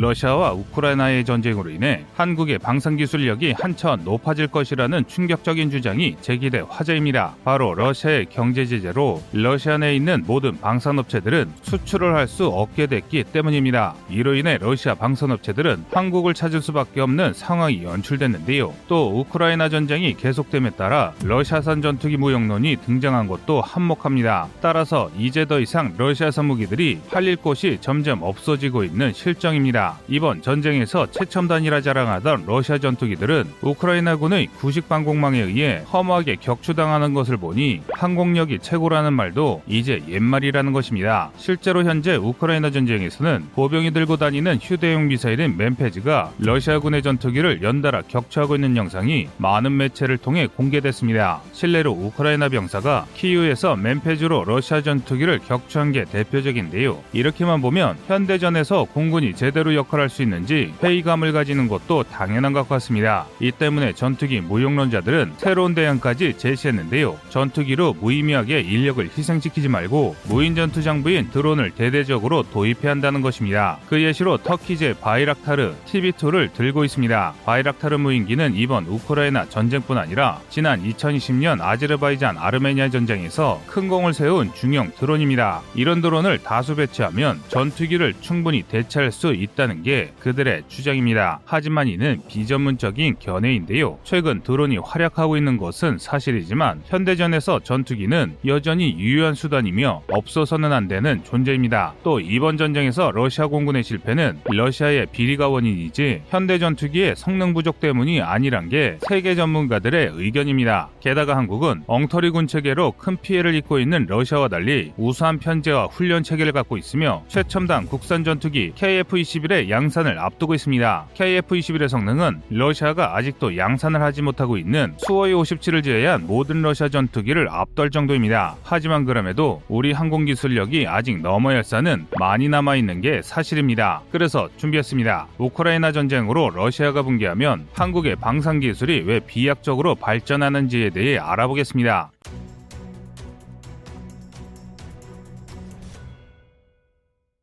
러시아와 우크라이나의 전쟁으로 인해 한국의 방산기술력이 한차 높아질 것이라는 충격적인 주장이 제기돼 화제입니다. 바로 러시아의 경제제재로 러시아 내에 있는 모든 방산업체들은 수출을 할 수 없게 됐기 때문입니다. 이로 인해 러시아 방산업체들은 한국을 찾을 수밖에 없는 상황이 연출됐는데요. 또 우크라이나 전쟁이 계속됨에 따라 러시아산 전투기 무역론이 등장한 것도 한몫합니다. 따라서 이제 더 이상 러시아산 무기들이 팔릴 곳이 점점 없어지고 있는 실정입니다. 이번 전쟁에서 최첨단이라 자랑하던 러시아 전투기들은 우크라이나군의 구식 방공망에 의해 허무하게 격추당하는 것을 보니 항공력이 최고라는 말도 이제 옛말이라는 것입니다. 실제로 현재 우크라이나 전쟁에서는 보병이 들고 다니는 휴대용 미사일인 램페이지가 러시아군의 전투기를 연달아 격추하고 있는 영상이 많은 매체를 통해 공개됐습니다. 실례로 우크라이나 병사가 키이우에서 램페이지로 러시아 전투기를 격추한 게 대표적인데요. 이렇게만 보면 현대전에서 공군이 제대로 역할할 수 있는지 회의감을 가지는 것도 당연한 것 같습니다. 이 때문에 전투기 무용론자들은 새로운 대안까지 제시했는데요. 전투기로 무의미하게 인력을 희생시키지 말고 무인전투 장비인 드론을 대대적으로 도입해야 한다는 것입니다. 그 예시로 터키제 바이락타르 TB2를 들고 있습니다. 바이락타르 무인기는 이번 우크라이나 전쟁뿐 아니라 지난 2020년 아제르바이잔 아르메니아 전쟁에서 큰 공을 세운 중형 드론입니다. 이런 드론을 다수 배치하면 전투기를 충분히 대체할 수 있다는 게 그들의 주장입니다. 하지만 이는 비전문적인 견해인데요. 최근 드론이 활약하고 있는 것은 사실이지만 현대전에서 전투기는 여전히 유효한 수단이며 없어서는 안 되는 존재입니다. 또 이번 전쟁에서 러시아 공군의 실패는 러시아의 비리가 원인이지 현대전투기의 성능 부족 때문이 아니란 게 세계 전문가들의 의견입니다. 게다가 한국은 엉터리 군 체계로 큰 피해를 입고 있는 러시아와 달리 우수한 편제와 훈련 체계를 갖고 있으며 최첨단 국산 전투기 KF-21의 양산을 앞두고 있습니다. KF-21의 성능은 러시아가 아직도 양산을 하지 못하고 있는 수호이 57을 제외한 모든 러시아 전투기를 압도할 정도입니다. 하지만 그럼에도 우리 항공기술력이 아직 넘어야 할 산은 많이 남아있는 게 사실입니다. 그래서 준비했습니다. 우크라이나 전쟁으로 러시아가 붕괴하면 한국의 방산기술이 왜 비약적으로 발전하는지에 대해 알아보겠습니다.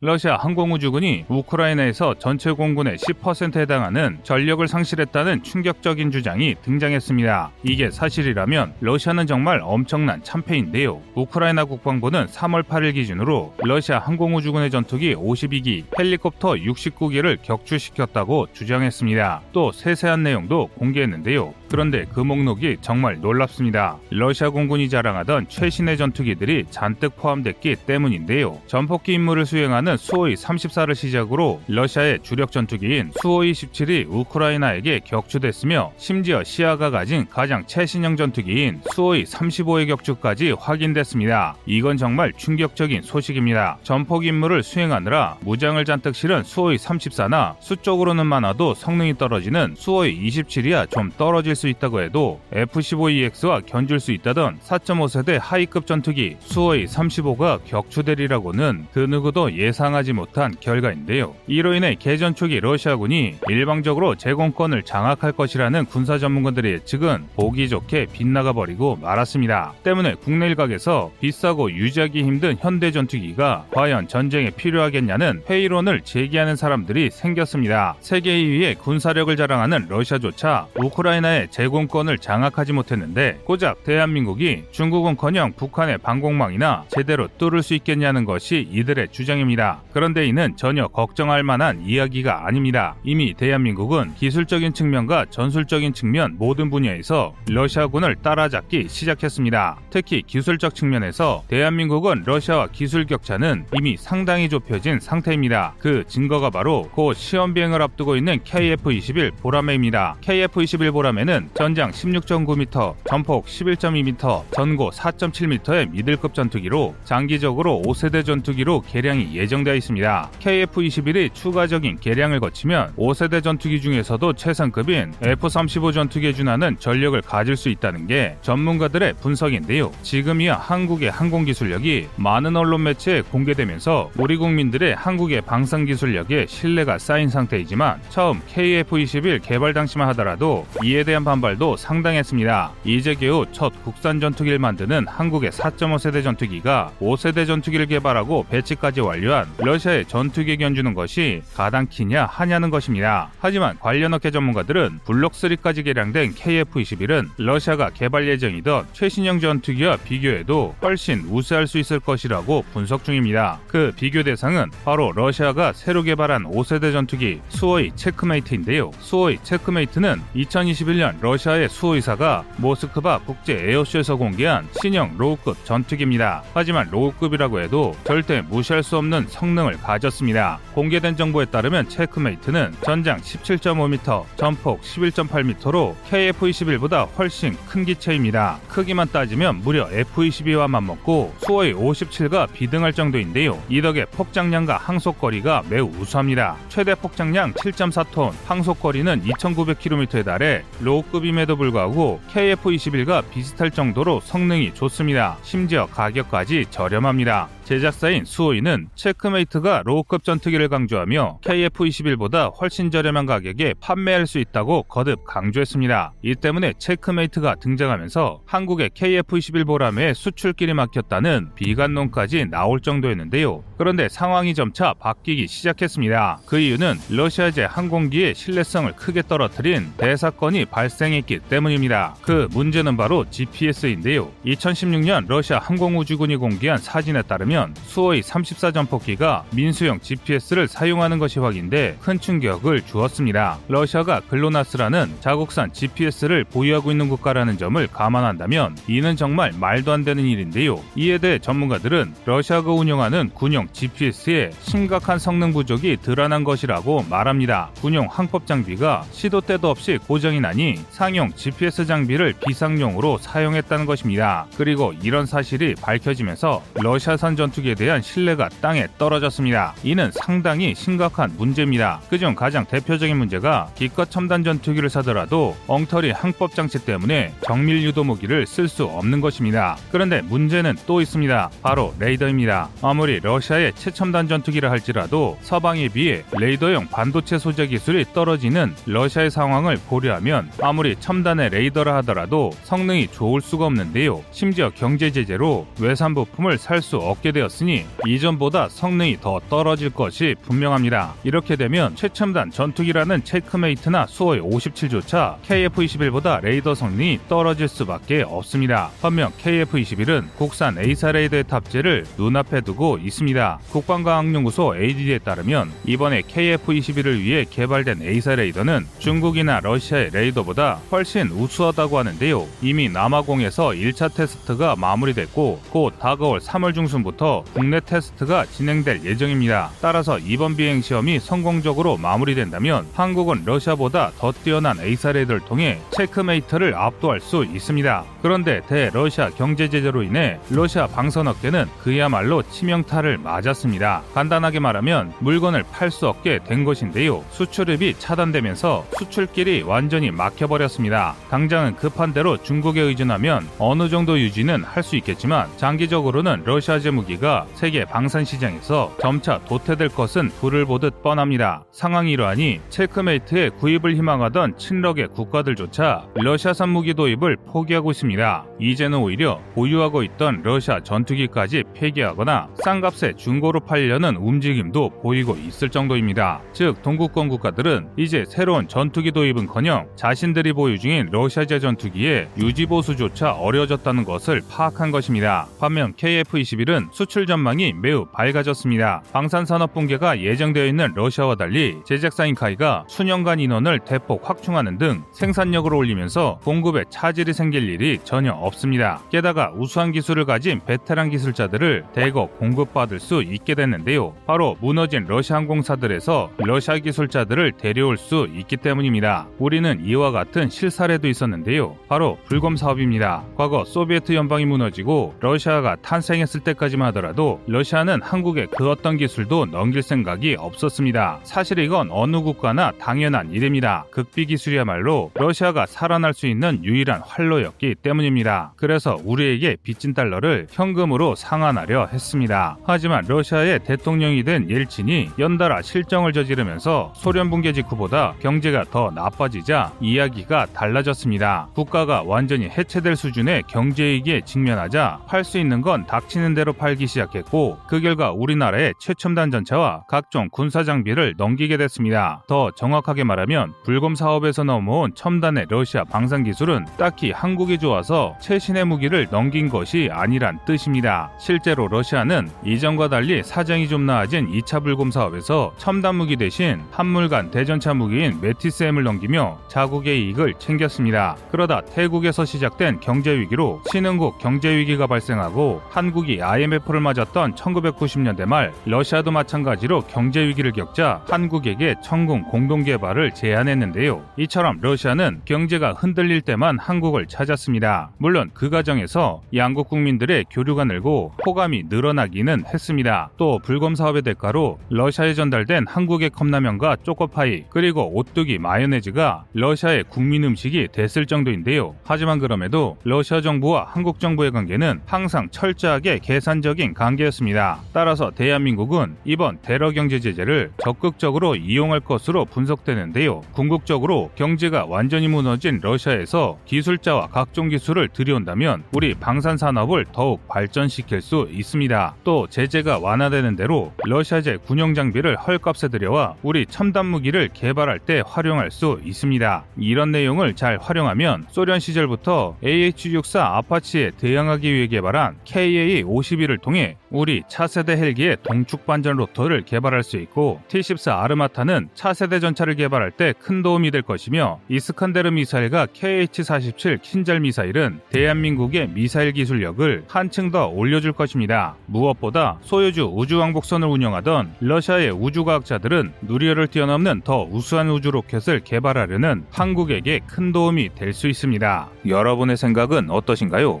러시아 항공우주군이 우크라이나에서 전체 공군의 10%에 해당하는 전력을 상실했다는 충격적인 주장이 등장했습니다. 이게 사실이라면 러시아는 정말 엄청난 참패인데요. 우크라이나 국방부는 3월 8일 기준으로 러시아 항공우주군의 전투기 52기, 헬리콥터 69기를 격추시켰다고 주장했습니다. 또 세세한 내용도 공개했는데요. 그런데 그 목록이 정말 놀랍습니다. 러시아 공군이 자랑하던 최신의 전투기들이 잔뜩 포함됐기 때문인데요. 전폭기 임무를 수행하는 수호이 34를 시작으로 러시아의 주력 전투기인 수호이 17이 우크라이나에게 격추됐으며 심지어 시아가 가진 가장 최신형 전투기인 수호이 35의 격추까지 확인됐습니다. 이건 정말 충격적인 소식입니다. 전폭 임무를 수행하느라 무장을 잔뜩 실은 수호이 34나 수적으로는 많아도 성능이 떨어지는 수호이 27이야 좀 떨어질 수 있다고 해도 F-15EX와 견줄 수 있다던 4.5세대 하이급 전투기 수호이 35가 격추되리라고는 그 누구도 예상하지 못한 결과인데요. 이로 인해 개전 초기 러시아군이 일방적으로 제공권을 장악할 것이라는 군사 전문가들의 예측은 보기 좋게 빗나가버리고 말았습니다. 때문에 국내 일각에서 비싸고 유지하기 힘든 현대 전투기가 과연 전쟁에 필요하겠냐는 회의론을 제기하는 사람들이 생겼습니다. 세계 2위의 군사력을 자랑하는 러시아조차 우크라이나의 제공권을 장악하지 못했는데 고작 대한민국이 중국은커녕 북한의 방공망이나 제대로 뚫을 수 있겠냐는 것이 이들의 주장입니다. 그런데 이는 전혀 걱정할 만한 이야기가 아닙니다. 이미 대한민국은 기술적인 측면과 전술적인 측면 모든 분야에서 러시아군을 따라잡기 시작했습니다. 특히 기술적 측면에서 대한민국은 러시아와 기술 격차는 이미 상당히 좁혀진 상태입니다. 그 증거가 바로 곧 시험 비행을 앞두고 있는 KF-21 보라매입니다. KF-21 보라매는 전장 16.9m, 전폭 11.2m, 전고 4.7m의 미들급 전투기로 장기적으로 5세대 전투기로 개량이 예정되어 있습니다. KF-21이 추가적인 개량을 거치면 5세대 전투기 중에서도 최상급인 F-35 전투기에 준하는 전력을 가질 수 있다는 게 전문가들의 분석인데요. 지금이야 한국의 항공기술력이 많은 언론 매체에 공개되면서 우리 국민들의 한국의 방산기술력에 신뢰가 쌓인 상태이지만 처음 KF-21 개발 당시만 하더라도 이에 대한 반발도 상당했습니다. 이제 겨우 첫 국산 전투기를 만드는 한국의 4.5세대 전투기가 5세대 전투기를 개발하고 배치까지 완료한 보면 러시아의 전투기에 견주는 것이 가당 키냐 하냐는 것입니다. 하지만 관련 업계 전문가들은 블록3까지 개량된 KF-21은 러시아가 개발 예정이던 최신형 전투기와 비교해도 훨씬 우세할 수 있을 것이라고 분석 중입니다. 그 비교 대상은 바로 러시아가 새로 개발한 5세대 전투기 수호이 체크메이트인데요. 수호이 체크메이트는 2021년 러시아의 수호이사가 모스크바 국제 에어쇼에서 공개한 신형 로우급 전투기입니다. 하지만 로우급이라고 해도 절대 무시할 수 없는 성능을 가졌습니다. 공개된 정보에 따르면 체크메이트는 전장 17.5m, 전폭 11.8m로 KF-21보다 훨씬 큰 기체입니다. 크기만 따지면 무려 F-22와 맞먹고 수호이 57과 비등할 정도인데요. 이 덕에 폭장량과 항속거리가 매우 우수합니다. 최대 폭장량 7.4톤, 항속거리는 2,900km에 달해 로우급임에도 불구하고 KF-21과 비슷할 정도로 성능이 좋습니다. 심지어 가격까지 저렴합니다. 제작사인 수호이는 체크메이트가 로우급 전투기를 강조하며 KF-21보다 훨씬 저렴한 가격에 판매할 수 있다고 거듭 강조했습니다. 이 때문에 체크메이트가 등장하면서 한국의 KF-21 보라매의 수출길이 막혔다는 비관론까지 나올 정도였는데요. 그런데 상황이 점차 바뀌기 시작했습니다. 그 이유는 러시아제 항공기의 신뢰성을 크게 떨어뜨린 대사건이 발생했기 때문입니다. 그 문제는 바로 GPS인데요. 2016년 러시아 항공우주군이 공개한 사진에 따르면 수호이 34 전폭기가 민수용 GPS를 사용하는 것이 확인돼 큰 충격을 주었습니다. 러시아가 글로나스라는 자국산 GPS를 보유하고 있는 국가라는 점을 감안한다면 이는 정말 말도 안 되는 일인데요. 이에 대해 전문가들은 러시아가 운영하는 군용 GPS에 심각한 성능 부족이 드러난 것이라고 말합니다. 군용 항법 장비가 시도 때도 없이 고장이 나니 상용 GPS 장비를 비상용으로 사용했다는 것입니다. 그리고 이런 사실이 밝혀지면서 러시아산 전투기에 대한 신뢰가 땅에 떨어졌습니다. 이는 상당히 심각한 문제입니다. 그중 가장 대표적인 문제가 기껏 첨단 전투기를 사더라도 엉터리 항법 장치 때문에 정밀 유도 무기를 쓸 수 없는 것입니다. 그런데 문제는 또 있습니다. 바로 레이더입니다. 아무리 러시아의 최첨단 전투기라 할지라도 서방에 비해 레이더용 반도체 소재 기술이 떨어지는 러시아의 상황을 고려하면 아무리 첨단의 레이더라 하더라도 성능이 좋을 수가 없는데요. 심지어 경제 제재로 외산 부품을 살 수 없게 되었으니 이전보다 성능이 더 떨어질 것이 분명합니다. 이렇게 되면 최첨단 전투기라는 체크메이트나 수호이 57조차 KF-21보다 레이더 성능이 떨어질 수밖에 없습니다. 반면 KF-21은 국산 AESA 레이더의 탑재를 눈앞에 두고 있습니다. 국방과학연구소 ADD에 따르면 이번에 KF-21을 위해 개발된 AESA 레이더는 중국이나 러시아의 레이더보다 훨씬 우수하다고 하는데요. 이미 남아공에서 1차 테스트가 마무리됐고 곧 다가올 3월 중순부터 국내 테스트가 진행될 예정입니다. 따라서 이번 비행시험이 성공적으로 마무리된다면 한국은 러시아보다 더 뛰어난 AESA 레이더를 통해 체크메이트를 압도할 수 있습니다. 그런데 대러시아 경제 제재로 인해 러시아 방산업계는 그야말로 치명타를 맞았습니다. 간단하게 말하면 물건을 팔 수 없게 된 것인데요. 수출입이 차단되면서 수출길이 완전히 막혀버렸습니다. 당장은 급한 대로 중국에 의존하면 어느 정도 유지는 할 수 있겠지만 장기적으로는 러시아제 무기가 세계 방산 시장에서 점차 도태될 것은 불을 보듯 뻔합니다. 상황이 이러하니 체크메이트의 구입을 희망하던 친러계 국가들조차 러시아산 무기 도입을 포기하고 있습니다. 이제는 오히려 보유하고 있던 러시아 전투기까지 폐기하거나 싼 값에 중고로 팔려는 움직임도 보이고 있을 정도입니다. 즉 동구권 국가들은 이제 새로운 전투기 도입은커녕 자신들이 보유 중인 러시아제 전투기의 유지보수조차 어려워졌다는 것을 파악한 것입니다. 반면 KF-21은 수출 전망이 매우 밝아졌습니다. 방산산업 붕괴가 예정되어 있는 러시아와 달리 제작사인 카이가 수년간 인원을 대폭 확충하는 등 생산력을 올리면서 공급에 차질이 생길 일이 전혀 없습니다. 게다가 우수한 기술을 가진 베테랑 기술자들을 대거 공급받을 수 있게 됐는데요. 바로 무너진 러시아 항공사들에서 러시아 기술자들을 데려올 수 있기 때문입니다. 우리는 이와 같은 실사례도 있었는데요. 바로 불검 사업입니다. 과거 소비에트 연방이 무너지고 러시아가 탄생했을 때까지만 하더라도 러시아는 한국의 그 어떤 기술도 넘길 생각이 없었습니다. 사실 이건 어느 국가나 당연한 일입니다. 극비 기술이야말로 러시아가 살아날 수 있는 유일한 활로였기 때문입니다. 그래서 우리에게 빚진 달러를 현금으로 상환하려 했습니다. 하지만 러시아의 대통령이 된 옐친이 연달아 실정을 저지르면서 소련 붕괴 직후보다 경제가 더 나빠지자 이야기가 달라졌습니다. 국가가 완전히 해체될 수준의 경제위기에 직면하자 팔 수 있는 건 닥치는 대로 팔 팔기 시작했고 그 결과 우리나라에 최첨단 전차와 각종 군사 장비를 넘기게 됐습니다. 더 정확하게 말하면 불검 사업에서 넘어온 첨단의 러시아 방산 기술은 딱히 한국이 좋아서 최신의 무기를 넘긴 것이 아니란 뜻입니다. 실제로 러시아는 이전과 달리 사정이 좀 나아진 2차 불검 사업에서 첨단 무기 대신 한물간 대전차 무기인 메티스M을 넘기며 자국의 이익을 챙겼습니다. 그러다 태국에서 시작된 경제위기로 신흥국 경제위기가 발생하고 한국이 IMF를 맞았던 1990년대 말 러시아도 마찬가지로 경제위기를 겪자 한국에게 천궁 공동개발을 제안했는데요. 이처럼 러시아는 경제가 흔들릴 때만 한국을 찾았습니다. 물론 그 과정에서 양국 국민들의 교류가 늘고 호감이 늘어나기는 했습니다. 또 불검 사업의 대가로 러시아에 전달된 한국의 컵라면과 초코파이 그리고 오뚜기 마요네즈가 러시아의 국민 음식이 됐을 정도인데요. 하지만 그럼에도 러시아 정부와 한국 정부의 관계는 항상 철저하게 계산적인 관계였습니다. 따라서 대한민국은 이번 테러 경제 제재를 적극적으로 이용할 것으로 분석되는데요. 궁극적으로 경제가 완전히 무너진 러시아에서 기술자와 각종 기술을 들여온다면 우리 방산 산업을 더욱 발전시킬 수 있습니다. 또 제재가 완화되는 대로 러시아제 군용 장비를 헐값에 들여와 우리 첨단 무기를 개발할 때 활용할 수 있습니다. 이런 내용을 잘 활용하면 소련 시절부터 AH-64 아파치에 대항하기 위해 개발한 KA-51을 통해 우리 차세대 헬기의 동축반전 로터를 개발할 수 있고 T-14 아르마타는 차세대 전차를 개발할 때 큰 도움이 될 것이며 이스칸데르 미사일과 KH-47 킨잘 미사일은 대한민국의 미사일 기술력을 한층 더 올려줄 것입니다. 무엇보다 소유주 우주왕복선을 운영하던 러시아의 우주과학자들은 누리호를 뛰어넘는 더 우수한 우주로켓을 개발하려는 한국에게 큰 도움이 될 수 있습니다. 여러분의 생각은 어떠신가요?